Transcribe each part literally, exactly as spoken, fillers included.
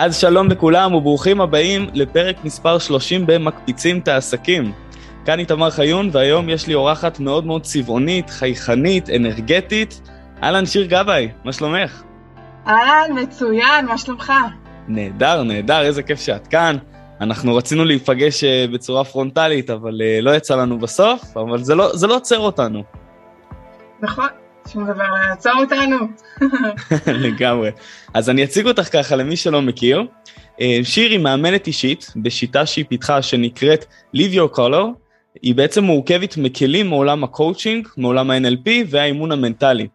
אז שלום לכולם וברוכים הבאים לפרק מספר שלושים במקפיצים את העסקים. כאן איתמר חיון, והיום יש לי אורחת מאוד מאוד צבעונית, חייכנית, אנרגטית, אלן שיר גבאי, מה שלומך? אלן, מצוין, מה שלומך? נהדר, נהדר, איזה כיף שאת כאן. אנחנו רצינו להיפגש בצורה פרונטלית, אבל לא יצא לנו בסוף, אבל זה לא, זה לא עוצר אותנו. נכון. שום דבר, עצור אותנו. לגמרי. אז אני אציג אותך ככה למי שלא מכיר. שיר היא מאמנת אישית בשיטה שהיא פיתחה שנקראת Live Your Color. היא בעצם מורכבת מכלים מעולם הקואוצ'ינג, מעולם ה-אן אל פי והאימון המנטלי.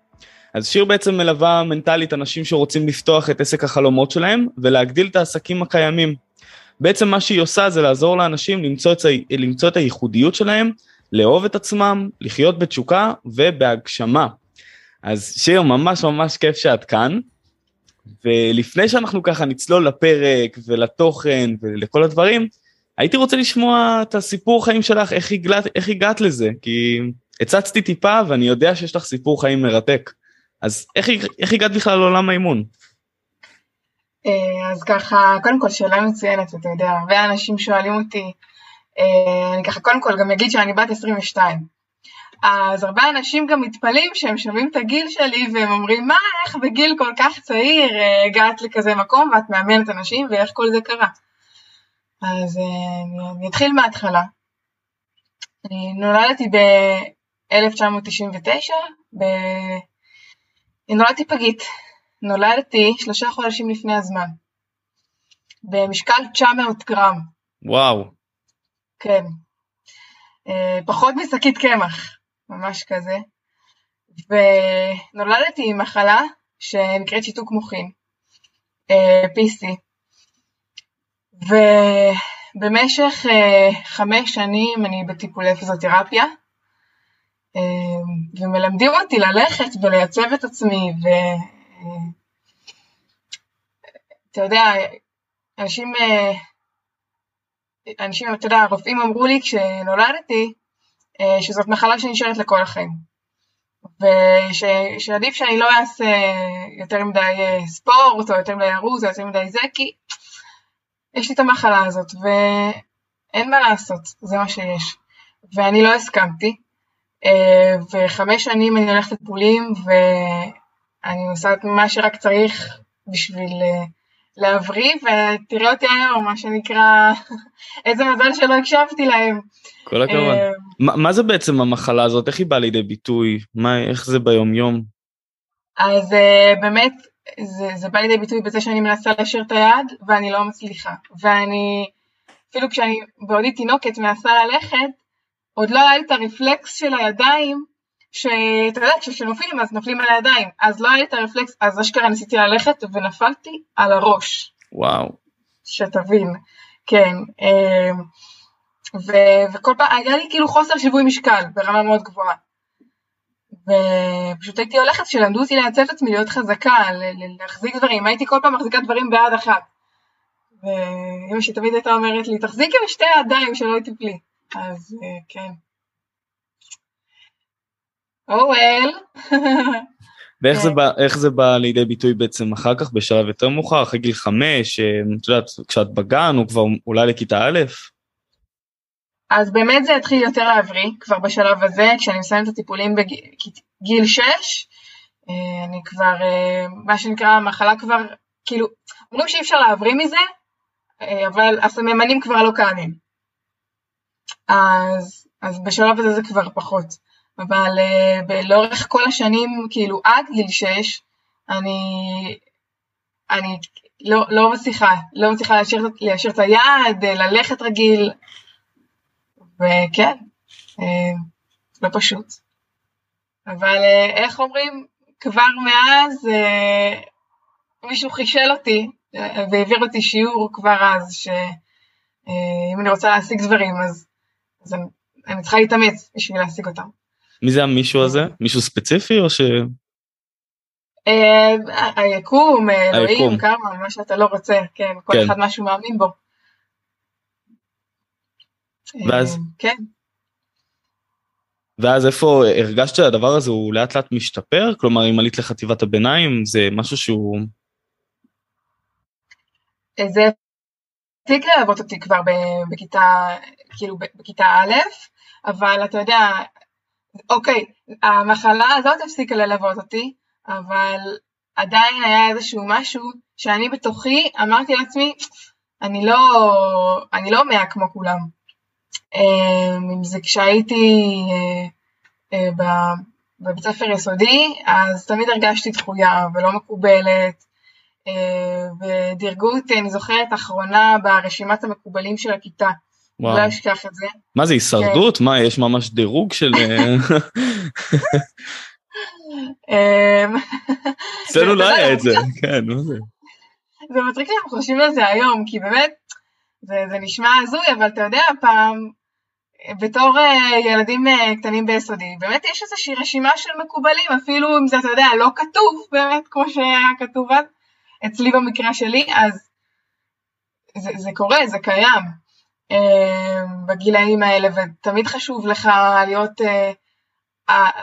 אז שיר בעצם מלווה מנטלית אנשים שרוצים לפתוח את עסק החלומות שלהם ולהגדיל את העסקים הקיימים. בעצם מה שהיא עושה זה לעזור לאנשים למצוא את, למצוא את הייחודיות שלהם, לאהוב את עצמם, לחיות בתשוקה ובהגשמה. אז שיר, ממש ממש כיף שאת כאן, ולפני שאנחנו ככה נצלול לפרק ולתוכן ולכל הדברים, הייתי רוצה לשמוע את הסיפור חיים שלך, איך הגעת, איך הגעת לזה, כי הצצתי טיפה ואני יודע שיש לך סיפור חיים מרתק, אז איך, איך הגעת בכלל לעולם האימון? אז ככה, קודם כל שאלה מצוינת, אתה יודע, הרבה אנשים שואלים אותי, אני ככה קודם כל גם אגיד שאני בת עשרים ושתיים, אז הרבה אנשים גם מתפלים שהם שומעים את הגיל שלי, והם אומרים, מה, איך בגיל כל כך צעיר הגעת לכזה מקום, ואת מאמנת אנשים, ואיך כל זה קרה. אז אני אתחיל מההתחלה. אני נולדתי ב-אלף תשע מאות תשעים ותשע, ב... נולדתי פגית. נולדתי שלושה חודשים לפני הזמן. במשקל תשע מאות גרם. וואו. כן. פחות מסקית קמח. ממש כזה, ונולדתי עם מחלה שנקראת שיתוק מוחין, פי סי, ובמשך חמש שנים אני בטיפולי פיזיותרפיה, ומלמדים אותי ללכת ולייצב את עצמי, ואתה יודע, אנשים, אנשים, אתה יודע, הרופאים אמרו לי כשנולדתי, שזאת מחלה שנשארת לכל החיים, ושעדיף שאני לא אעשה יותר מדי ספורט, או יותר מדי ערוז, או יותר מדי זה, כי יש לי את המחלה הזאת, ואין מה לעשות, זה מה שיש, ואני לא הסכמתי, וחמש שנים אני הולכת לפולים, ואני עושה את מה שרק צריך בשביל להבריא, ותראה אותי היום, מה שנקרא, איזה מזל שלא הקשבתי להם. כל הכבוד. מה זה בעצם המחלה הזאת? איך היא באה לידי ביטוי? איך זה ביום יום? אז באמת, זה בא לידי ביטוי בזה שאני מנסה להשאיר את היד, ואני לא מצליחה. ואני, אפילו כשאני בעודי תינוקת מנסה ללכת, עוד לא היה לי את הרפלקס של הידיים, שאתה יודע, כשנופלים, אז נופלים על הידיים, אז לא היה לי את הרפלקס, אז אשכרה ניסיתי ללכת, ונפלתי על הראש. וואו. שתבין, כן. ו- וכל פעם, היה לי כאילו חוסר שיווי משקל, ברמה מאוד גבוהה. ופשוט הייתי הולכת, שלמדו אותי לייצב את עצמי, להיות חזקה, ל- להחזיק דברים, הייתי כל פעם מחזיקה דברים ביד אחת. ואמא שתמיד הייתה אומרת לי, תחזיקי בשתי הידיים, שלא תיפלי. אז כן. אוהל. ואיך זה בא לידי ביטוי בעצם אחר כך, בשלב יותר מאוחר, אחרי גיל חמש, כשאת בגן, או כבר אולי לכיתה א'? אז באמת זה התחיל יותר להבריא, כבר בשלב הזה, כשאני מסיים את הטיפולים בגיל שש, אני כבר, מה שנקרא, המחלה כבר, כאילו, אומרים שאי אפשר להבריא מזה, אבל הסממנים כבר לא קיימים. אז, אז בשלב הזה זה כבר פחות. אבל לאורך כל השנים, כאילו עד גיל שש, אני, אני לא, לא מצליחה, לא מצליחה להשאיר, להשאיר את היד, ללכת רגיל, וכן, לא פשוט. אבל איך אומרים, כבר מאז מישהו חישל אותי, והעביר אותי שיעור כבר אז, שאם אני רוצה להשיג דברים, אז, אז אני, אני צריכה להתאמץ בשביל להשיג אותם. מי זה המישהו הזה? מישהו ספציפי או ש... היקום, אלוהים, כמה, מה שאתה לא רוצה, כן, כל אחד משהו מאמין בו. ואז? כן. ואז איפה הרגשת שהדבר הזה הוא לאט לאט משתפר? כלומר, אם עלית לחטיבת הביניים, זה משהו שהוא... זה הפסיק ללוות אותי כבר בכיתה, כאילו בכיתה א', אבל אתה יודע, אוקיי, המחלה הזאת הפסיקה ללוות אותי, אבל עדיין היה איזשהו משהו שאני בתוכי אמרתי לעצמי, אני לא, אני לא מאה כמו כולם. אם זה כשהייתי בבית ספר יסודי, אז תמיד הרגשתי דחויה ולא מקובלת, ודרגו אותי, אני זוכרת, אחרונה ברשימת המקובלים של הכיתה. וואו. לא אשכח את זה. מה זה, הישרדות? מה, יש ממש דירוג של... אצלנו לא היה את זה, כן, מה זה? זה מצחיק שאנחנו חושבים על זה היום, כי באמת, זה נשמע הזוי, אבל אתה יודע, פעם, בתור ילדים קטנים ביסודי, באמת יש איזושהי רשימה של מקובלים, אפילו אם זה, אתה יודע, לא כתוב, באמת, כמו שהיה כתוב אצלי במקרה שלי, אז זה קורה, זה קיים. בגילאים האלה, ותמיד חשוב לך להיות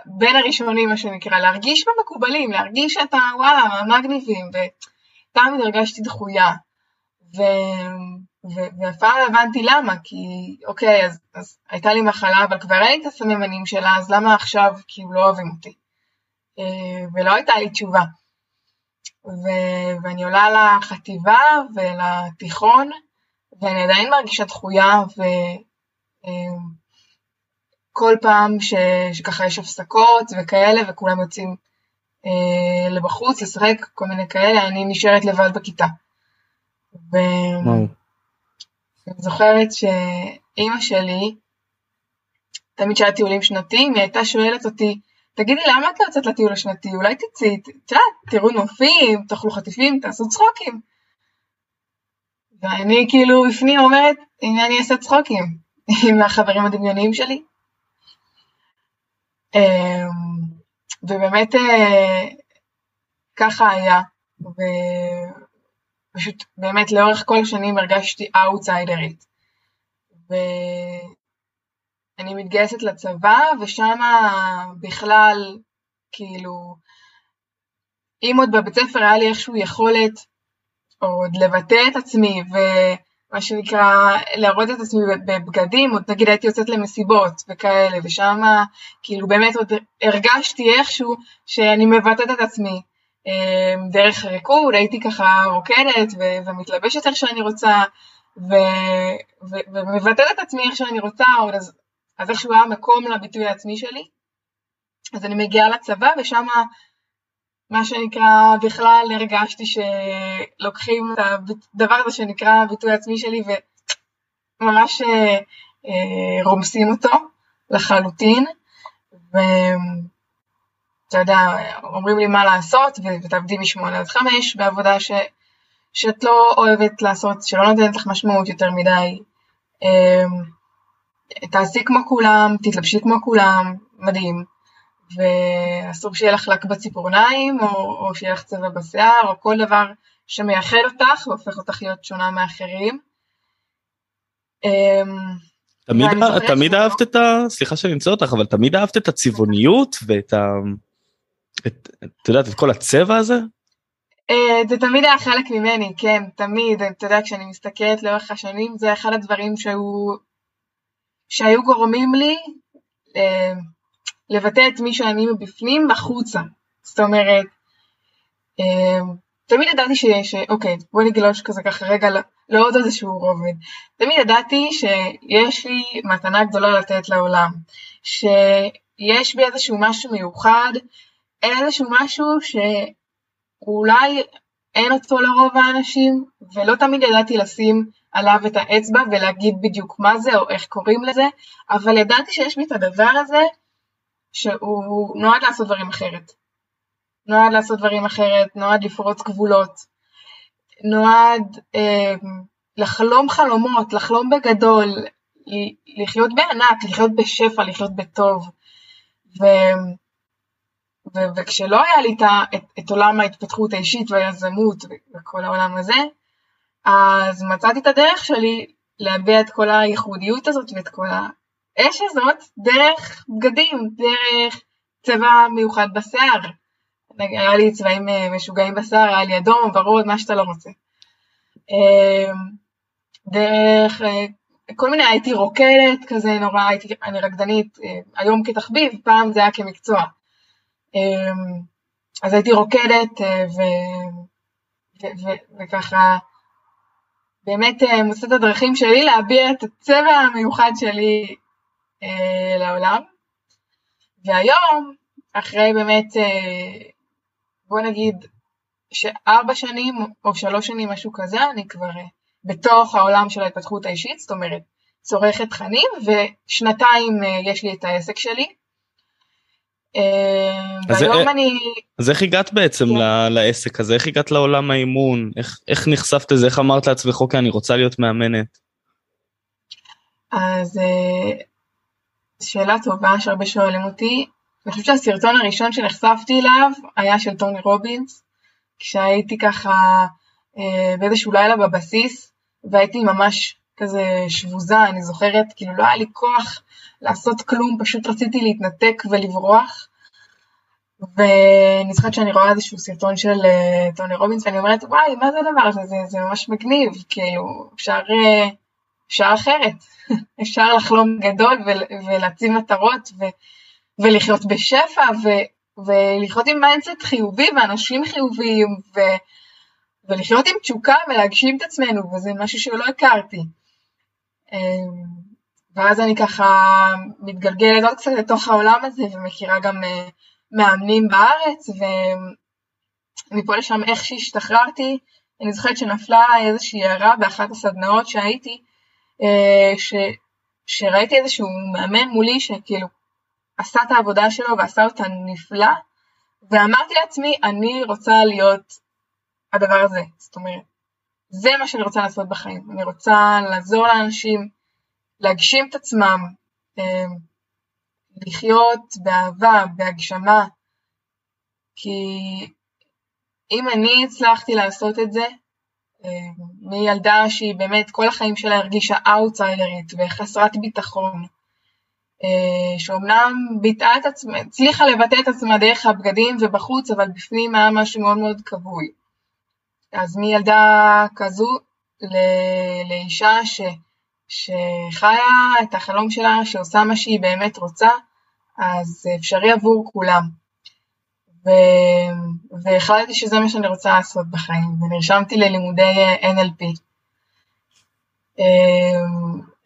בין הראשונים, מה שנקרא, להרגיש במקובלים, להרגיש שאתה, וואלה, מגניבים, ותמיד הרגשתי דחויה, ואפעם הבנתי למה, כי אוקיי, אז, אז הייתה לי מחלה, אבל כבר הייתי את הסממנים שלה, אז למה עכשיו, כי הוא לא אוהבים אותי, ולא הייתה לי תשובה, ו, ואני עולה לחטיבה ולתיכון, ואני עדיין מרגישה דחויה, וכל פעם ש... שככה יש הפסקות וכאלה, וכולם יוצאים לבחוץ, לשחק, כל מיני כאלה, אני נשארת לבד בכיתה. ואני זוכרת שאימא שלי, תמיד שהיה טיולים שנתיים, היא הייתה שואלת אותי, תגידי, למה את לא יוצאת לטיול השנתי? אולי תצאי, תראו נופים, תאכלו חטיפים, תעשו צחוקים. ואני כאילו בפנים אומרת, הנה אני אעשה צחוקים עם החברים הדמיוניים שלי. ובאמת ככה היה, ופשוט באמת לאורך כל השנים הרגשתי אאוטסיידרית. ואני מתגייסת לצבא, ושם בכלל, כאילו, אם עוד בבית ספר היה לי איכשהו יכולת, עוד לבטא את עצמי, ומה שנקרא, להראות את עצמי בבגדים, עוד נגיד הייתי יוצאת למסיבות וכאלה, ושם כאילו באמת עוד הרגשתי איכשהו שאני מבטאת את עצמי, דרך הריקוד, הייתי ככה רוקדת ו- ומתלבשת איך שאני רוצה, ו- ו- ומבטאת את עצמי איך שאני רוצה, עוד אז, אז איכשהו היה מקום לביטוי העצמי שלי, אז אני מגיעה לצבא ושם מה שנקרא, בכלל הרגשתי שלוקחים את הדבר הזה שנקרא ביטוי עצמי שלי, וממש רומסים אותו לחלוטין, ואתה יודע, אומרים לי מה לעשות, ותעבדי משמונה עד חמש, בעבודה ש... שאת לא אוהבת לעשות, שלא נותנת לך משמעות יותר מדי, תעשי כמו כולם, תתלבשי כמו כולם, מדהים. ואסור שיהיה לך לק בציפורניים, או, או שיהיה לך צבע בשיער, או כל דבר שמייחד אותך, והופך אותך להיות שונה מאחרים. תמיד, תמיד אהבת את ה... סליחה שאני אמצא אותך, אבל תמיד אהבת את הצבעוניות, ואת ה... את, את יודעת, את כל הצבע הזה? זה תמיד היה חלק ממני, כן, תמיד. אתה יודע, כשאני מסתכלת לאורך השנים, זה אחד הדברים שהיו, שהיו גורמים לי... לבטא את מי שאני מבפנים בחוצה. זאת אומרת, תמיד ידעתי ש... אוקיי, בוא נגלוש כזה ככה רגע, לא עוד איזשהו רובד. תמיד ידעתי שיש לי מתנה גדולה לתת לעולם, שיש בי איזשהו משהו מיוחד, איזשהו משהו שאולי אין אותו לרוב האנשים, ולא תמיד ידעתי לשים עליו את האצבע ולהגיד בדיוק מה זה או איך קוראים לזה, אבל ידעתי שיש לי את הדבר הזה, שהוא נועד לעשות דברים אחרת, נועד לעשות דברים אחרת, נועד לפרוץ גבולות, נועד אה, לחלום חלומות, לחלום בגדול, לחיות בענק, לחיות בשפע, לחיות בטוב, ו, ו, וכשלא היה לי את, את עולם ההתפתחות האישית והיזמות וכל העולם הזה, אז מצאתי את הדרך שלי להביע את כל הייחודיות הזאת ואת כל ה... האש הזאת דרך בגדים, דרך צבע מיוחד בשיער. היה לי צבעים משוגעים בשיער, היה לי אדום, ורוד, מה שאתה לא רוצה. דרך כל מיני, הייתי רוקדת כזה נורא, הייתי, אני רקדנית, היום כתחביב, פעם זה היה כמקצוע. אז הייתי רוקדת ו, ו, ו, וככה, באמת מוצאת את הדרכים שלי להביע את הצבע המיוחד שלי לעולם. והיום, אחרי באמת, בוא נגיד, שארבע שנים או שלוש שנים, משהו כזה, אני כבר בתוך העולם של ההתפתחות האישית, זאת אומרת, צורכת תכנים, ושנתיים יש לי את העסק שלי. והיום אני... אז איך הגעת בעצם לעסק הזה? איך הגעת לעולם האימון? איך נחשפת לזה? איך אמרת לעצמך, אוקיי, אני רוצה להיות מאמנת? אז שאלה טובה שהרבה שואלים אותי. אני חושבת שהסרטון הראשון שנחשפתי אליו היה של טוני רובינס, כשהייתי ככה באיזשהו לילה בבסיס, והייתי ממש כזה שבוזה, אני זוכרת, כאילו לא היה לי כוח לעשות כלום, פשוט רציתי להתנתק ולברוח, ואני זוכרת שאני רואה איזשהו סרטון של טוני רובינס, ואני אומרת, וואי, מה זה הדבר הזה? זה, זה ממש מגניב, כאילו, אפשר, אפשר אחרת, אפשר לחלום גדול ולהציב מטרות, ו, ולחיות בשפע, ו... ולחיות עם מיינדסט חיובי, ואנשים חיוביים, ו... ולחיות עם תשוקה, ולהגשים את עצמנו, וזה משהו שלא הכרתי. ואז אני ככה מתגלגלת עוד קצת לתוך העולם הזה, ומכירה גם מאמנים בארץ, ומפה לשם איך שהשתחררתי, אני זוכרת שנפלה איזושהי הערה באחת הסדנאות שהייתי, ש... שראיתי איזשהו מאמן מולי, שכאילו, עשה את העבודה שלו ועשה אותה נפלא, ואמרתי לעצמי, אני רוצה להיות הדבר הזה. זאת אומרת, זה מה שאני רוצה לעשות בחיים. אני רוצה לעזור לאנשים, להגשים את עצמם, לחיות באהבה, בהגשמה, כי אם אני הצלחתי לעשות את זה, מילדה שהיא באמת כל החיים שלה הרגישה אאוטסיידרית וחסרת ביטחון, שאומנם ביטאה את עצמה, הצליחה לבטא את עצמה דרך הבגדים ובחוץ, אבל בפנים היה משהו מאוד מאוד קבוי. אז מילדה כזו לאישה ש, שחיה את החלום שלה, שעושה מה שהיא באמת רוצה, אז אפשרי עבור כולם. ו, והחלטתי שזה מה שאני רוצה לעשות בחיים, ונרשמתי ללימודי אן אל פי.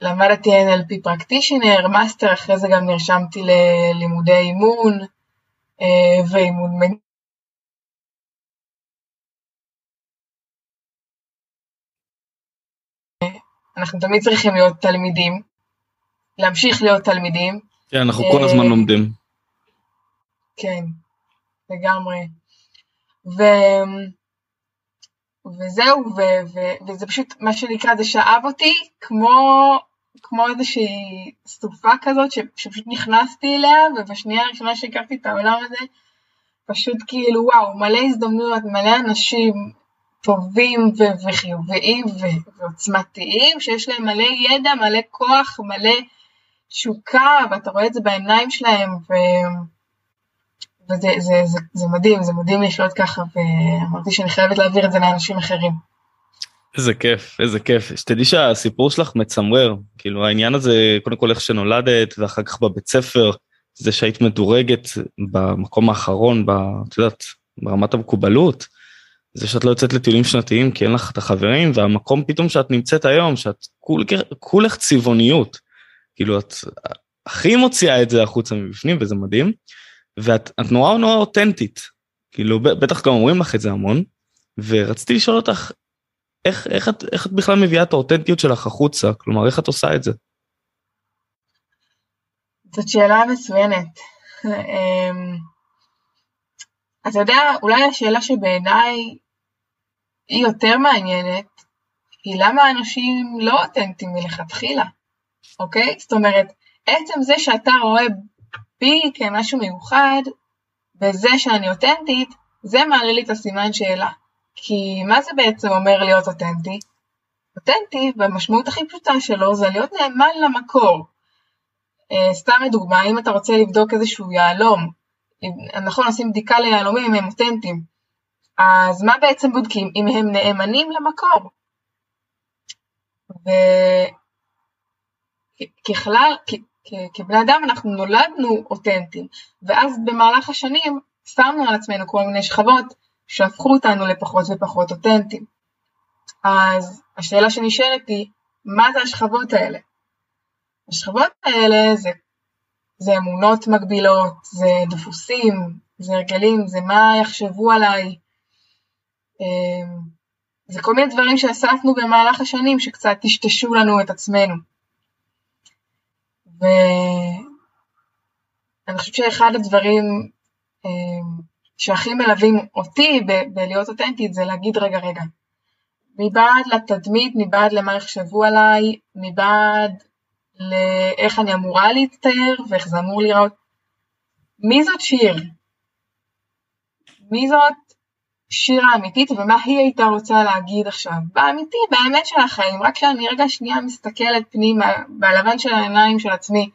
למדתי אן אל פי practitioner, מאסטר, אחרי זה גם נרשמתי ללימודי אימון, ואימון מנטלי. אנחנו תמיד צריכים להיות תלמידים, להמשיך להיות תלמידים. כן, אנחנו כל הזמן לומדים. כן, לגמרי. ו... וזהו, ו- ו- וזה פשוט מה שנקרא, זה שאב אותי, כמו, כמו איזושהי סופה כזאת, ש- שפשוט נכנסתי אליה, ובשנייה הראשונה שהכרתי את העולם הזה, פשוט כאילו וואו, מלא הזדמנויות, מלא אנשים טובים ו- וחיוביים ו- ועוצמתיים, שיש להם מלא ידע, מלא כוח, מלא תשוקה, ואתה רואה את זה בעיניים שלהם, ו- וזה זה, זה, זה מדהים, זה מדהים לשלוט ככה, ואמרתי שאני חייבת להעביר את זה לאנשים אחרים. איזה כיף, איזה כיף. שתדעי שהסיפור שלך מצמרר, כאילו העניין הזה, קודם כל איך שנולדת, ואחר כך בבית ספר, זה שהיית מדורגת במקום האחרון, את יודעת, ברמת המקובלות, זה שאת לא יוצאת לטיולים שנתיים, כי אין לך את החברים, והמקום פתאום שאת נמצאת היום, שאת כול, כולך צבעוניות, כאילו את הכי מוציאה את זה החוצה מבפנים, וזה מדהים, ואת נורא נורא אותנטית, כאילו בטח גם אומרים לך את זה המון, ורציתי לשאול אותך, איך, איך, את, איך את בכלל מביאה את האותנטיות שלך החוצה, כלומר איך את עושה את זה? זאת שאלה מסוינת. אתה יודע, אולי השאלה שבעיניי היא יותר מעניינת, היא למה האנשים לא אותנטיים מלכתחילה, אוקיי? זאת אומרת, עצם זה שאתה רואה בי כמשהו מיוחד, וזה שאני אותנטית, זה מעלה לי את הסימן שאלה. כי מה זה בעצם אומר להיות אותנטי? אותנטי, במשמעות הכי פשוטה שלו, זה להיות נאמן למקור. סתם לדוגמה, אם אתה רוצה לבדוק איזשהו יעלום, נכון, עושים בדיקה ליעלומים אם הם אותנטיים, אז מה בעצם בודקים? אם הם נאמנים למקור. וככלל, כבני אדם אנחנו נולדנו אותנטיים, ואז במהלך השנים שמנו על עצמנו כל מיני שכבות שהפכו אותנו לפחות ופחות אותנטיים. אז השאלה שנשאלת היא, מה זה השכבות האלה? השכבות האלה זה, זה אמונות מגבילות, זה דפוסים, זה הרגלים, זה מה יחשבו עליי, זה כל מיני דברים שאספנו במהלך השנים שקצת תשתשו לנו את עצמנו. ואני חושבת שאחד הדברים שהכי מלווים אותי ב- בלהיות אותנטית זה להגיד רגע רגע, מבעד לתדמית, מבעד למה יחשבו עליי, מבעד לאיך אני אמורה להתתאר ואיך זה אמור לראות. מי זאת שיר? מי זאת שיר האמיתית ומה היא הייתה רוצה להגיד עכשיו? באמיתי, באמת של החיים, רק כשאני רגע שנייה מסתכלת פנימה, בלבן של העיניים של עצמי.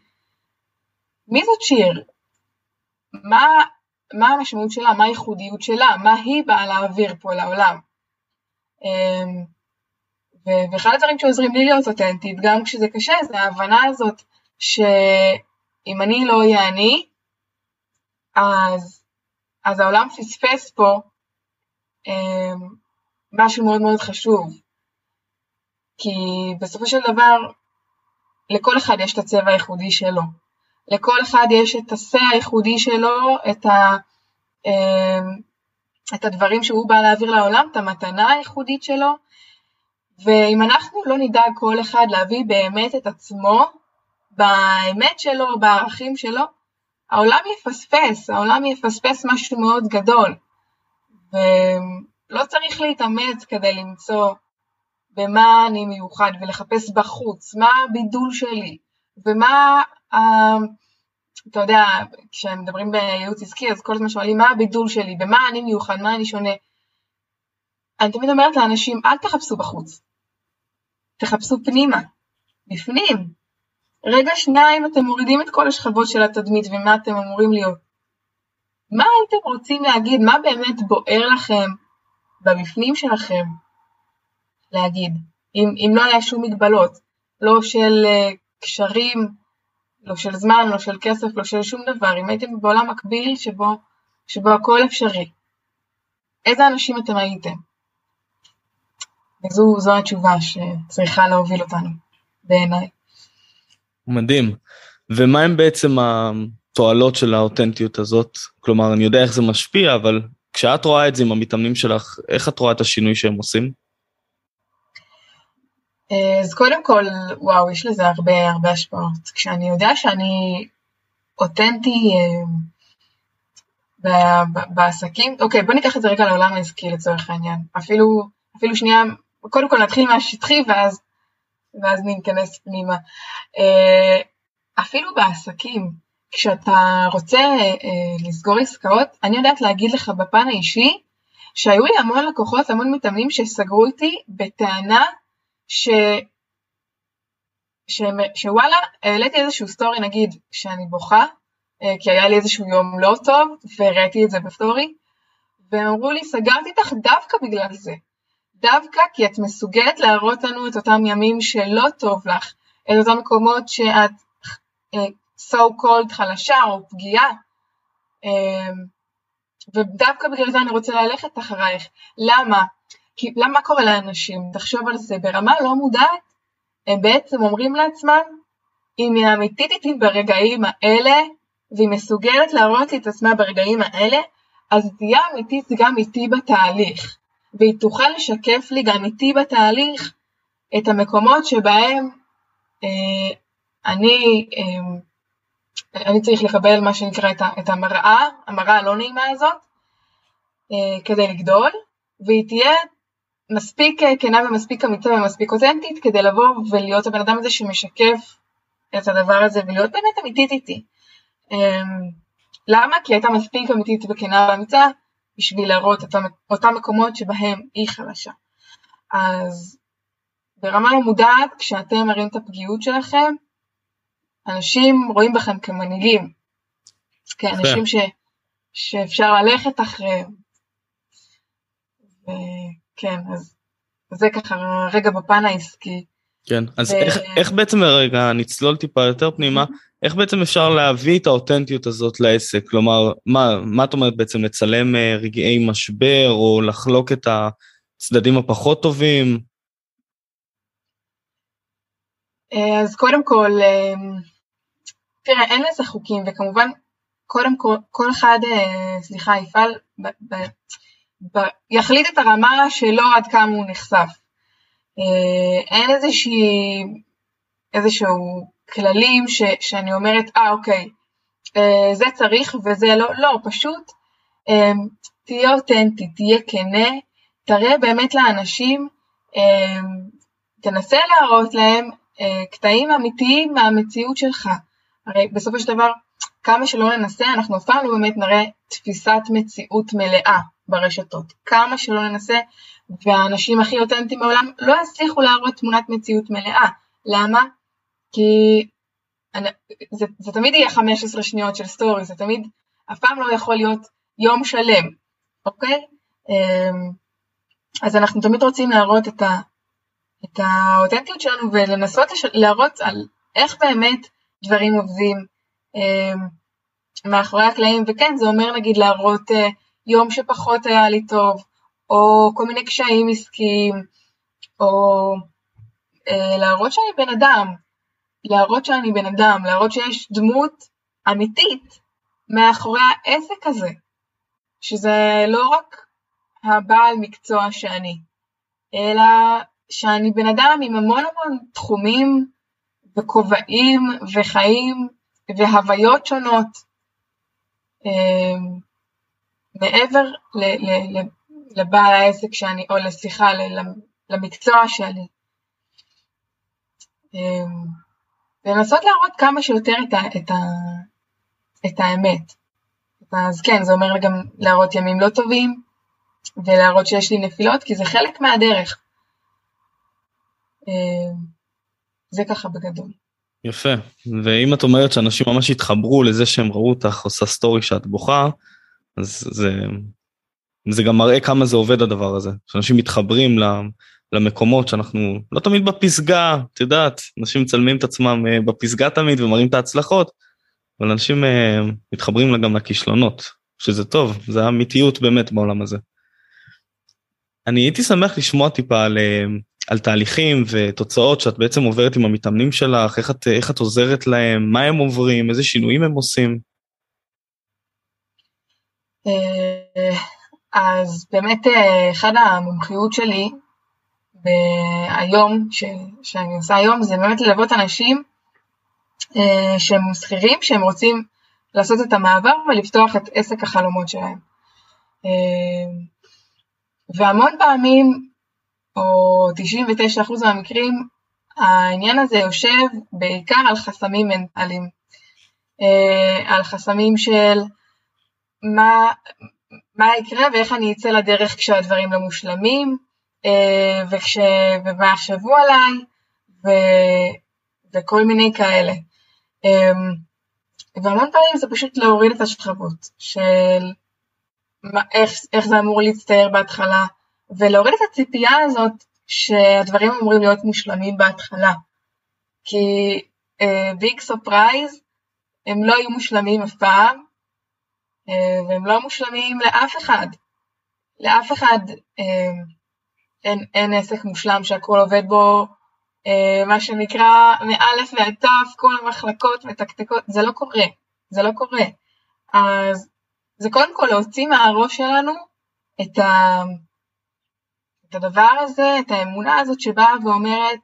מי זאת שיר? מה, מה המשמעות שלה? מה הייחודיות שלה? מה היא באה להעביר פה לעולם? ואחד הדברים שעוזרים לי להיות אותנטית, גם כשזה קשה, זה ההבנה הזאת שאם אני לא אהיה אני, אז, אז העולם פספס פה משהו מאוד מאוד חשוב. כי בסופו של דבר, לכל אחד יש את הצבע הייחודי שלו. לכל אחד יש את השא הייחודי שלו, את ה... את הדברים שהוא בא להעביר לעולם, את המתנה הייחודית שלו, ואם אנחנו לא נדאג כל אחד להביא באמת את עצמו, באמת שלו, בערכים שלו, העולם יפספס, העולם יפספס משהו מאוד גדול, ולא צריך להתאמץ כדי למצוא במה אני מיוחד, ולחפש בחוץ, מה הבידול שלי, ומה ה... אתה יודע, כשמדברים בייעוץ עסקי, אז כל הזמן שואלים מה הבידול שלי, במה אני מיוחד, מה אני שונה. אני תמיד אומרת לאנשים, אל תחפשו בחוץ. תחפשו פנימה, בפנים. רגע שניים, אתם מורידים את כל השכבות של התדמית, ומה אתם אמורים להיות. מה הייתם רוצים להגיד, מה באמת בוער לכם, בבפנים שלכם, להגיד. אם, אם לא היה שום מגבלות, לא של uh, קשרים, לא של זמן, לא של כסף, לא של שום דבר. אם הייתם בעולם מקביל שבו, שבו הכל אפשרי, איזה אנשים אתם הייתם? וזו, זו התשובה שצריכה להוביל אותנו, בעיניי. מדהים. ומה הם בעצם התועלות של האותנטיות הזאת? כלומר, אני יודע איך זה משפיע, אבל כשאת רואה את זה עם המתאמנים שלך, איך את רואה את השינוי שהם עושים? אז קודם כל, וואו, יש לזה הרבה, הרבה השפעות. כשאני יודע שאני אותנטי בעסקים, אוקיי, בוא ניקח את זה רגע לעולם העסקי לצורך העניין. אפילו, אפילו שנייה, קודם כל נתחיל מהשטחי ואז, ואז נתכנס פנימה. אפילו בעסקים, כשאתה רוצה לסגור עסקאות, אני יודעת להגיד לך בפן האישי, שהיו לי המון לקוחות, המון מתאמנים שסגרו איתי בטענה, ש... ש... שוואלה, העליתי איזשהו סטורי, נגיד, שאני בוכה, כי היה לי איזשהו יום לא טוב, וראיתי את זה בסטורי, והם אמרו לי, סגרתי איתך דווקא בגלל זה, דווקא כי את מסוגלת להראות לנו את אותם ימים שלא טוב לך, את אותם מקומות שאת so-called חלשה או פגיעה, ודווקא בגלל זה אני רוצה ללכת אחרייך, למה? כי למה קורה לאנשים, תחשוב על זה, ברמה לא מודעת, הם בעצם אומרים לעצמם, אם היא אמיתית איתי ברגעים האלה, והיא מסוגלת להראות את עצמה ברגעים האלה, אז תהיה אמיתית גם איתי בתהליך, והיא תוכל לשקף לי גם איתי בתהליך, את המקומות שבהם, אה, אני, אה, אני צריך לקבל מה שנקרא את, את המראה, המראה הלא נעימה הזאת, אה, כדי לגדול, והיא תהיה, מספיק כנה ומספיק אמיצה ומספיק אותנטית, כדי לבוא ולהיות הבן אדם הזה שמשקף את הדבר הזה, ולהיות באמת אמיתית איתי. למה? כי הייתה מספיק אמיתית וכנה ואמיצה, בשביל להראות אותם מקומות שבהם היא חלשה. אז ברמה המודעת, כשאתם מראים את הפגיעות שלכם, אנשים רואים בכם כמנהיגים, כאנשים ש, שאפשר ללכת אחריהם. ו... כן, אז זה ככה רגע בפן העסקי. כן, אז ו... איך, איך בעצם, רגע, נצלול טיפה יותר פנימה, איך בעצם אפשר להביא את האותנטיות הזאת לעסק? כלומר, מה, מה את אומרת בעצם, לצלם רגעי משבר, או לחלוק את הצדדים הפחות טובים? אז קודם כל, תראה, אין לזה חוקים, וכמובן, קודם כל, כל אחד, סליחה, יפעל, ב, ב, ב, יחליט את הרמה שלו עד כמה הוא נחשף. אין איזשהו כללים ש, שאני אומרת, אה, אוקיי, זה צריך וזה לא, לא, פשוט, תהיה אותנטי, תהיה כנה, תראה באמת לאנשים, תנסה להראות להם קטעים אמיתיים מהמציאות שלך. הרי בסופו של דבר, כמה שלא ננסה, אנחנו פעם לא באמת נראה תפיסת מציאות מלאה ברשתות. כמה שלא ננסה, והאנשים הכי אותנטיים בעולם לא הצליחו להראות תמונת מציאות מלאה. למה? כי זה, זה תמיד יהיה חמש עשרה שניות של סטורי, זה תמיד, אף פעם לא יכול להיות יום שלם, אוקיי? אז אנחנו תמיד רוצים להראות את, ה, את האותנטיות שלנו, ולנסות לש, להראות על איך באמת דברים עובדים מאחורי הקלעים, וכן, זה אומר נגיד להראות יום שפחות היה לי טוב, או כל מיני קשיים עסקיים, או אה, להראות שאני בן אדם, להראות שאני בן אדם, להראות שיש דמות אמיתית מאחורי העסק הזה, שזה לא רק הבעל מקצוע שאני, אלא שאני בן אדם עם המון המון תחומים וכובעים וחיים והוויות שונות, אה, מעבר ל... ל, ל לבעל העסק שאני, או לשיחה, למקצוע שלי. ולנסות להראות כמה שיותר את, ה, את, ה, את האמת. אז כן, זה אומר גם להראות ימים לא טובים, ולהראות שיש לי נפילות, כי זה חלק מהדרך. זה ככה בגדול. יפה. ואם את אומרת שאנשים ממש התחברו לזה שהם ראו אותך, עושה סטורי שאת בוכה, אז זה... זה גם מראה כמה זה עובד הדבר הזה, שאנשים מתחברים למקומות שאנחנו לא תמיד בפסגה, את יודעת, אנשים מצלמים את עצמם בפסגה תמיד ומראים את ההצלחות, אבל אנשים מתחברים גם לכישלונות, שזה טוב, זה האמיתיות באמת בעולם הזה. אני הייתי שמח לשמוע טיפה על, על תהליכים ותוצאות שאת בעצם עוברת עם המתאמנים שלך, איך את, איך את עוזרת להם, מה הם עוברים, איזה שינויים הם עושים. אז באמת אחד המומחיות שלי היום, ש, שאני עושה היום, זה באמת ללוות אנשים שהם שכירים, שהם רוצים לעשות את המעבר ולפתוח את עסק החלומות שלהם. והמון פעמים, או תשעים ותשעה אחוז מהמקרים, העניין הזה יושב בעיקר על חסמים מנטליים, על חסמים של מה... מה יקרה ואיך אני אצא לדרך כשהדברים לא מושלמים, וכש, ומה יחשבו עליי, ו, וכל מיני כאלה. והמון פעמים זה פשוט להוריד את השכבות, של מה, איך, איך זה אמור להצטייר בהתחלה, ולהוריד את הציפייה הזאת שהדברים אמורים להיות מושלמים בהתחלה. כי ביג סופרייז, הם לא יהיו מושלמים אף פעם, והם לא מושלמים לאף אחד, לאף אחד אין, אין עסק מושלם שהכל עובד בו, מה שנקרא מאלף ועד תף, כל המחלקות ותקתקות, זה לא קורה, זה לא קורה. אז זה קודם כל להוציא מהראש שלנו את, ה, את הדבר הזה, את האמונה הזאת שבאה ואומרת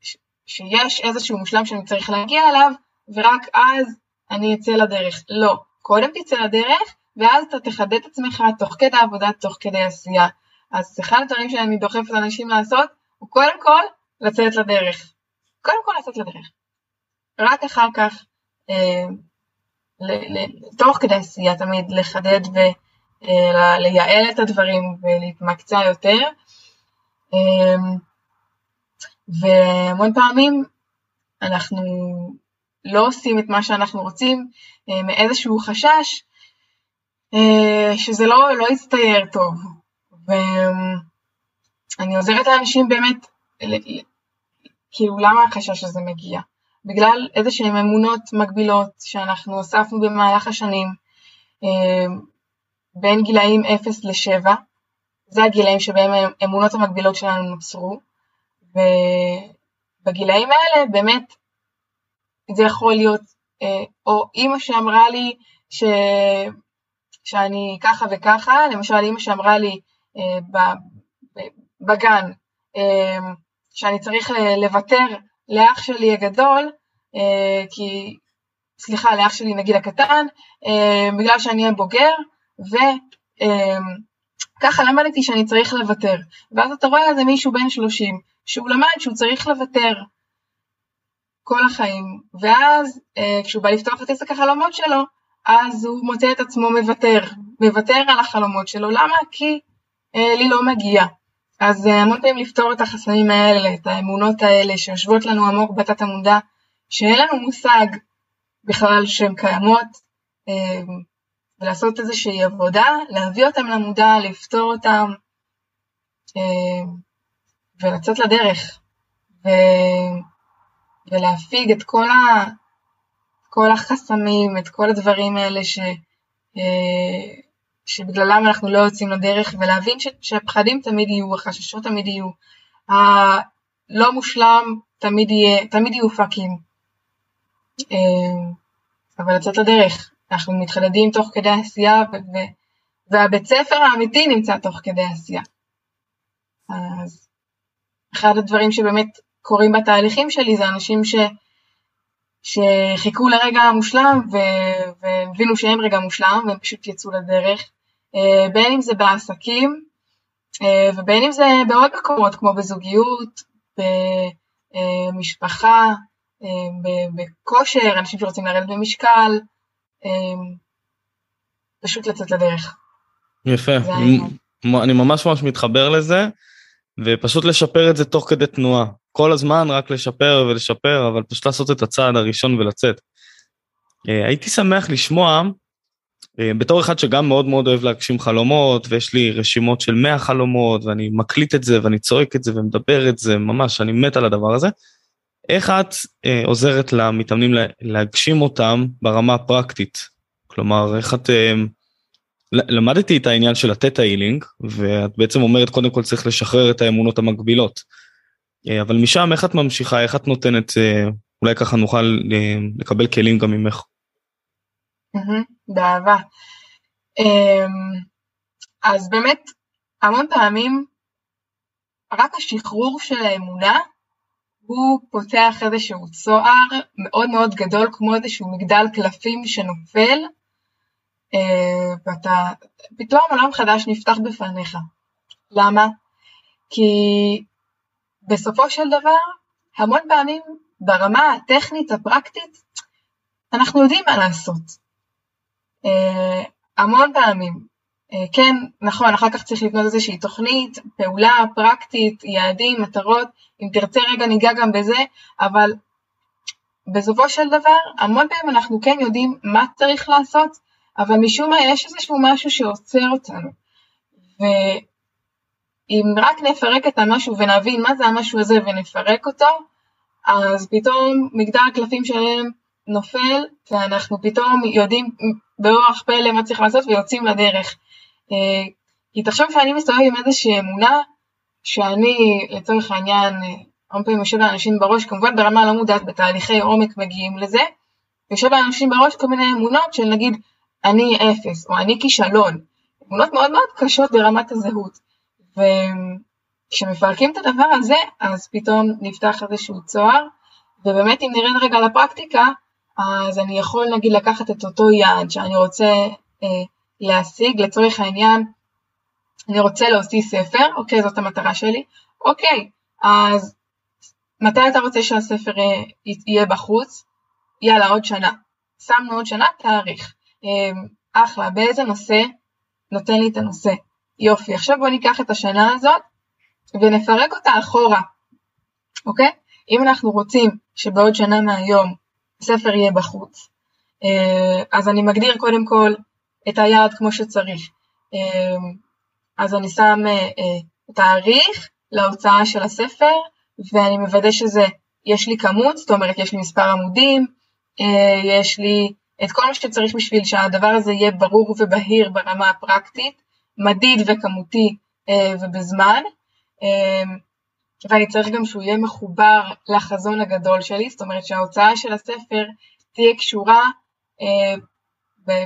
ש, שיש איזשהו מושלם שאני צריך להגיע אליו, ורק אז אני אצא לדרך, לא. קודם תצא לדרך, ואז אתה תחדד את עצמך תוך כדי עבודה, תוך כדי עשייה. אז אחד הדברים שאני דוחפת אנשים לעשות, הוא קודם כל לצאת לדרך. קודם כל לצאת לדרך. רק אחר כך, אה, ל, ל, תוך כדי עשייה, תמיד לחדד ולייעל אה, את הדברים ולהתמקצע יותר. אה, והמון פעמים אנחנו... לא עושים את מה שאנחנו רוצים, מאיזשהו חשש, שזה לא, לא יצטייר טוב. ואני עוזרת לאנשים באמת כאילו למה החשש הזה מגיע? בגלל איזשהם אמונות מגבילות שאנחנו הוספנו במהלך השנים, בין גילאים אפס לשבע, זה הגילאים שבהם האמונות המגבילות שלנו נוצרו, ובגילאים האלה באמת זה יכול להיות, או אמא שאמרה לי ש... שאני ככה וככה, למשל אמא שאמרה לי בגן, שאני צריך לוותר לאח שלי הגדול, כי, סליחה, לאח שלי נגיד הקטן, בגלל שאני הבוגר, וככה למדתי שאני צריך לוותר. ואז אתה רואה איזה מישהו בן שלושים, שהוא למד שהוא צריך לוותר כל החיים, ואז כשהוא בא לפתוח את עסק החלומות שלו, אז הוא מוצא את עצמו מוותר, מוותר על החלומות שלו. למה? כי לי לא מגיע. אז המון פעמים לפתור את החסמים האלה, את האמונות האלה שיושבות לנו עמוק בתת המודע, שאין לנו מושג בכלל שהן קיימות, ולעשות איזושהי עבודה, להביא אותם למודע, לפתור אותם, ולצאת לדרך, ו... ולהפיג את כל, ה... כל החסמים, את כל הדברים האלה ש... שבגללם אנחנו לא יוצאים לדרך, ולהבין ש... שהפחדים תמיד יהיו, החששות תמיד יהיו, הלא מושלם תמיד יהיה, תמיד יהיו פאקים. אבל לצאת לדרך, אנחנו מתחדדים תוך כדי עשייה, ו... והבית ספר האמיתי נמצא תוך כדי עשייה. אז אחד הדברים שבאמת קוראים בתהליכים שלי, זה אנשים ש... שחיכו לרגע המושלם, והבינו שאין רגע מושלם, והם פשוט יצאו לדרך, בין אם זה בעסקים, ובין אם זה בעוד מקומות, כמו בזוגיות, במשפחה, בכושר, אנשים שרוצים לרדת במשקל, פשוט לצאת לדרך. יפה, אני ממש ממש מתחבר לזה, ופשוט לשפר את זה תוך כדי תנועה. כל הזמן רק לשפר ולשפר, אבל פשוט לעשות את הצעד הראשון ולצאת. הייתי שמח לשמוע, בתור אחד שגם מאוד מאוד אוהב להגשים חלומות, ויש לי רשימות של מאה חלומות, ואני מקליט את זה, ואני צועק את זה, ומדבר את זה, ממש, אני מת על הדבר הזה. איך את עוזרת למתאמנים להגשים אותם ברמה הפרקטית? כלומר, איך את... למדתי את העניין של התטא הילינג, ואת בעצם אומרת, קודם כל צריך לשחרר את האמונות המגבילות. אבל משם, איך את ממשיכה, איך את נותנת, אולי ככה נוכל לקבל כלים גם ממך? באהבה. אז באמת, המון פעמים, רק השחרור של האמונה, הוא פותח איזשהו צוהר מאוד מאוד גדול, כמו איזשהו מגדל קלפים שנופל, ואתה, פתאום עולם חדש נפתח בפניך. למה? כי בסופו של דבר, המון פעמים ברמה הטכנית, הפרקטית, אנחנו יודעים מה לעשות. המון פעמים. כן, נכון, אחר כך צריך לבנות איזושהי תוכנית, פעולה פרקטית, יעדים, מטרות, אם תרצה רגע ניגע גם בזה, אבל בסופו של דבר, המון פעמים אנחנו כן יודעים מה צריך לעשות, אבל משום מה יש איזשהו משהו שעוצר אותנו. ו... אם רק נפרק את המשהו ונבין מה זה המשהו הזה ונפרק אותו, אז פתאום מגדל הקלפים שלהם נופל, ואנחנו פתאום יודעים באורח פלא מה צריך לעשות ויוצאים לדרך. כי תחשוב שאני מסתובב עם איזושהי אמונה, שאני לצורך העניין, הרבה פעמים יושב לאנשים בראש, כמובן ברמה לא מודעת, בתהליכי עומק מגיעים לזה, יושב לאנשים בראש כל מיני אמונות של נגיד, אני אפס או אני כישלון. אמונות מאוד מאוד קשות ברמת הזהות. וכשמפרקים את הדבר הזה, אז פתאום נפתח איזשהו צוהר, ובאמת אם נרד רגע לפרקטיקה, אז אני יכול נגיד לקחת את אותו יעד שאני רוצה אה, להשיג, לצורך העניין, אני רוצה להוציא ספר, אוקיי, זאת המטרה שלי, אוקיי, אז מתי אתה רוצה שהספר יהיה בחוץ? יאללה, עוד שנה. שמנו עוד שנה, תאריך. אה, אחלה, באיזה נושא? נותן לי את הנושא. יופי, עכשיו בוא ניקח את השנה הזאת ונפרק אותה אחורה, אוקיי? אם אנחנו רוצים שבעוד שנה מהיום הספר יהיה בחוץ, אז אני מגדיר קודם כל את היעד כמו שצריך. אז אני שם תאריך להוצאה של הספר ואני מוודא שזה, יש לי כמות, זאת אומרת, יש לי מספר עמודים, יש לי את כל מה שצריך בשביל שהדבר הזה יהיה ברור ובהיר ברמה הפרקטית, מדיד וכמותי ובזמן, ואני צריך גם שהוא יהיה מחובר לחזון הגדול שלי, זאת אומרת שההוצאה של הספר תהיה קשורה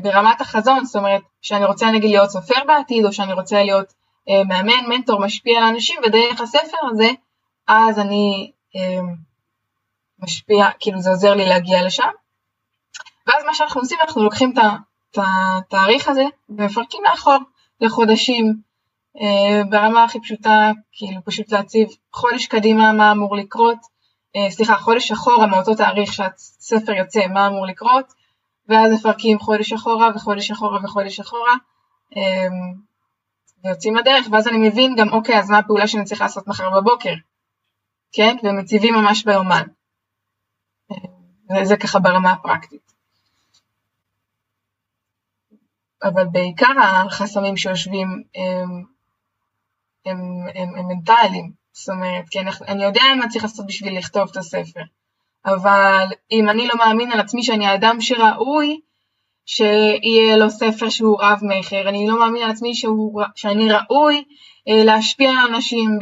ברמת החזון, זאת אומרת שאני רוצה נגיד להיות סופר בעתיד, או שאני רוצה להיות מאמן, מנטור, משפיע על אנשים, ודרך הספר הזה, אז אני משפיע, כאילו זה עוזר לי להגיע לשם. ואז מה שאנחנו עושים, אנחנו לוקחים את התאריך הזה, ומפרקים לאחור לחודשים, ברמה הכי פשוטה, כאילו פשוט להציב חודש קדימה מה אמור לקרות, סליחה, חודש אחורה, מאותו תאריך שהספר יוצא, מה אמור לקרות, ואז מפרקים חודש אחורה וחודש אחורה וחודש אחורה, ויוצאים לדרך, ואז אני מבין גם, אוקיי, אז מה הפעולה שאני צריך לעשות מחר בבוקר, כן? ומציבים ממש ביומן. זה ככה ברמה הפרקטית. אבל בעיקר החסמים שיושבים הם, הם, הם, הם מנטליים, זאת אומרת, כי אני, אני יודע מה צריך לעשות בשביל לכתוב את הספר, אבל אם אני לא מאמין על עצמי שאני האדם שראוי, שיהיה לו ספר שהוא רב מחר, אני לא מאמין על עצמי שהוא, שאני ראוי להשפיע על אנשים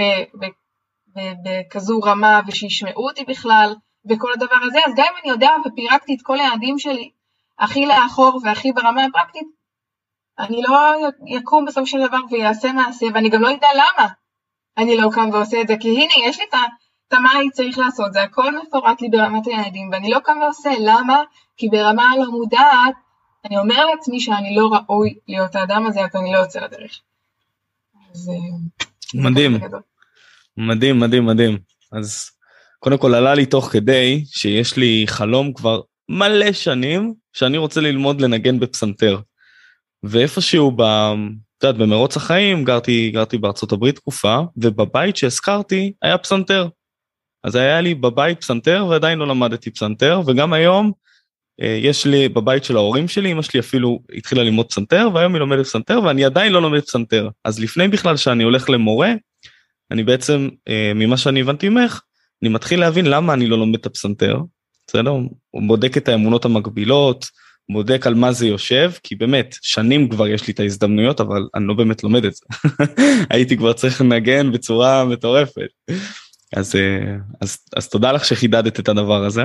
בכזו רמה ושישמעו אותי בכלל, וכל הדבר הזה, אז גם אם אני יודע ופירקתי את כל היעדים שלי, הכי לאחור והכי ברמה הפרקטית, אני לא יקום בסוף של דבר ויעשה מעשה, ואני גם לא יודע למה אני לא קם ועושה את זה, כי הנה, יש לי את מה אני צריך לעשות, זה הכל מפורט לי ברמת היעדים, ואני לא קם ועושה, למה? כי ברמה הלא מודעת, אני אומר לעצמי שאני לא ראוי להיות האדם הזה, אז אני לא יוצא לדרך. אז, מדהים, מדהים, מדהים, מדהים. אז קודם כל עלה לי תוך כדי שיש לי חלום כבר מלא שנים, שאני רוצה ללמוד לנגן בפסנתר. ואיפשהו, אתה יודעת, במרוץ החיים, גרתי, גרתי בארצות הברית תקופה, ובבית שהזכרתי היה פסנתר. אז היה לי בבית פסנתר, ועדיין לא למדתי פסנתר, וגם היום יש לי בבית של ההורים שלי, אמא שלי אפילו התחילה ללמוד פסנתר, והיום היא לומדת פסנתר, ואני עדיין לא לומד פסנתר. אז לפני בכלל שאני הולך למורה, אני בעצם, ממה שאני הבנתי ממך, אני מתחיל להבין למה אני לא לומד את הפסנתר. בסדר? הוא בודק את האמונות המקבילות, בודק על מה זה יושב, כי באמת, שנים כבר יש לי את ההזדמנויות, אבל אני לא באמת לומד את זה. הייתי כבר צריך לנגן בצורה מטורפת. אז, אז, אז תודה לך שחידדת את הדבר הזה.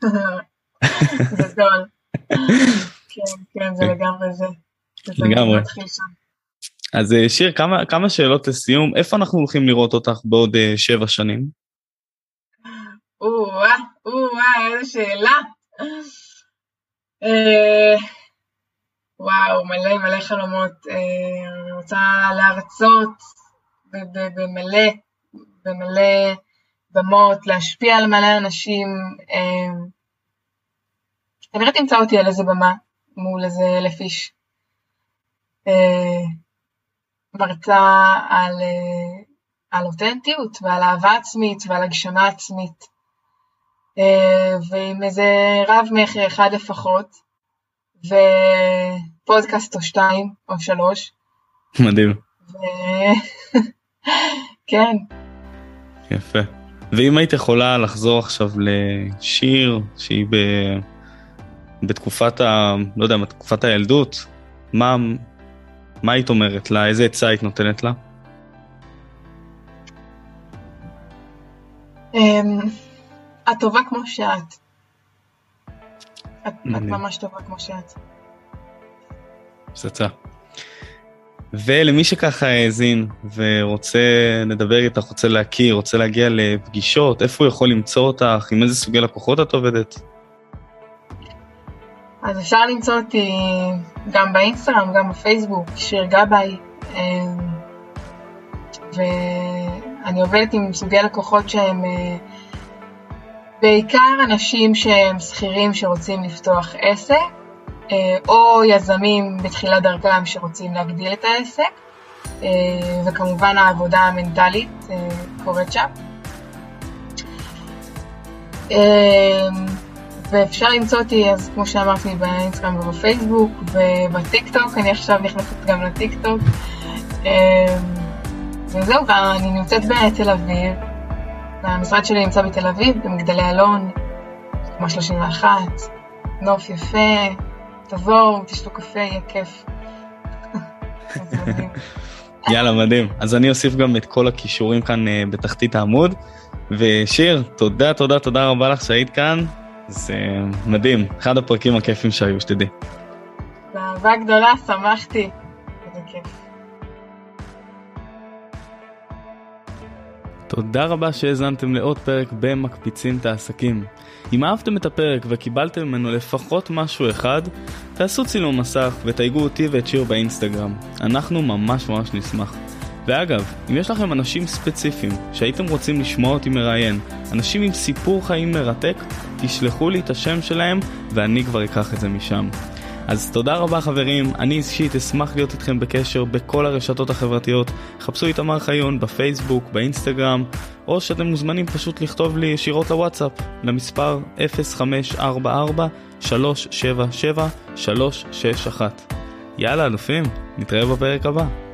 זה גדול. כן, כן, זה לגמרי זה. לגמרי. אז שיר, כמה, כמה שאלות לסיום, איפה אנחנו הולכים לראות אותך בעוד שבע שנים? אוה, אוה, איזה שאלה. וואו, מלא מלא חלומות, אני רוצה להרצות במלא, במלא במות, להשפיע על מלא אנשים, כנראה תמצא אותי על איזה במה, מול איזה אלף איש, מרצה על אותנטיות ועל אהבה עצמית ועל הגשמה עצמית, ועם איזה רב מחר אחד לפחות, ופודקאסט או שתיים או שלוש. מדהים. ו... כן. יפה. ואם היית יכולה לחזור עכשיו לשיר שהיא ב... בתקופת ה... לא יודע, בתקופת הילדות, מה... מה היית אומרת לה? איזה עצה היית נותנת לה? אמ... את טובה כמו שאת. את, את ממש טובה כמו שאת. פסצה. ולמי שככה האזין ורוצה לדבר איתך, רוצה להכיר, רוצה להגיע לפגישות, איפה הוא יכול למצוא אותך, עם איזה סוגי לקוחות את עובדת? אז אפשר למצוא אותי גם באינסטגרם, גם בפייסבוק, שיר גבאי. ואני עובדת עם סוגי לקוחות שהם... בעיקר אנשים שהם שכירים שרוצים לפתוח עסק, או יזמים בתחילת דרכם שרוצים להגדיל את העסק, וכמובן העבודה המנטלית קורית שם. ואפשר למצוא אותי, אז כמו שאמרתי, באינסטגרם ובפייסבוק, ובטיקטוק, אני עכשיו נכנסת גם לטיקטוק. וזהו, אני נמצאת בתל אביב, המשרד שלי נמצא בתל אביב, במגדלי אלון, קומה שלושים ואחת, נוף יפה, תבואו, תשתו קפה, יהיה כיף. יאללה, מדהים. אז אני אוסיף גם את כל הכישורים כאן בתחתית העמוד, ושיר, תודה, תודה, תודה רבה לך שהיית כאן, זה מדהים, אחד הפרקים הכיפים שהיו, שתדעי. באהבה גדולה, שמחתי. זה כיף. תודה רבה שהזנתם לעוד פרק במקפיצים את העסקים. אם אהבתם את הפרק וקיבלתם ממנו לפחות משהו אחד, תעשו צילום מסך ותייגו אותי ואת שיר באינסטגרם. אנחנו ממש ממש נשמח. ואגב, אם יש לכם אנשים ספציפיים שהייתם רוצים לשמוע אותי מראיין, אנשים עם סיפור חיים מרתק, תשלחו לי את השם שלהם ואני כבר אקח את זה משם. אז תודה רבה חברים, אני אישית אשמח להיות איתכם בקשר בכל הרשתות החברתיות, חפשו איתמר חיון בפייסבוק, באינסטגרם, או שאתם מוזמנים פשוט לכתוב לי ישירות לוואטסאפ, למספר אפס חמש ארבע ארבע שלוש שבע שבע שלוש שש אחת. יאללה אלופים, נתראה בפרק הבא.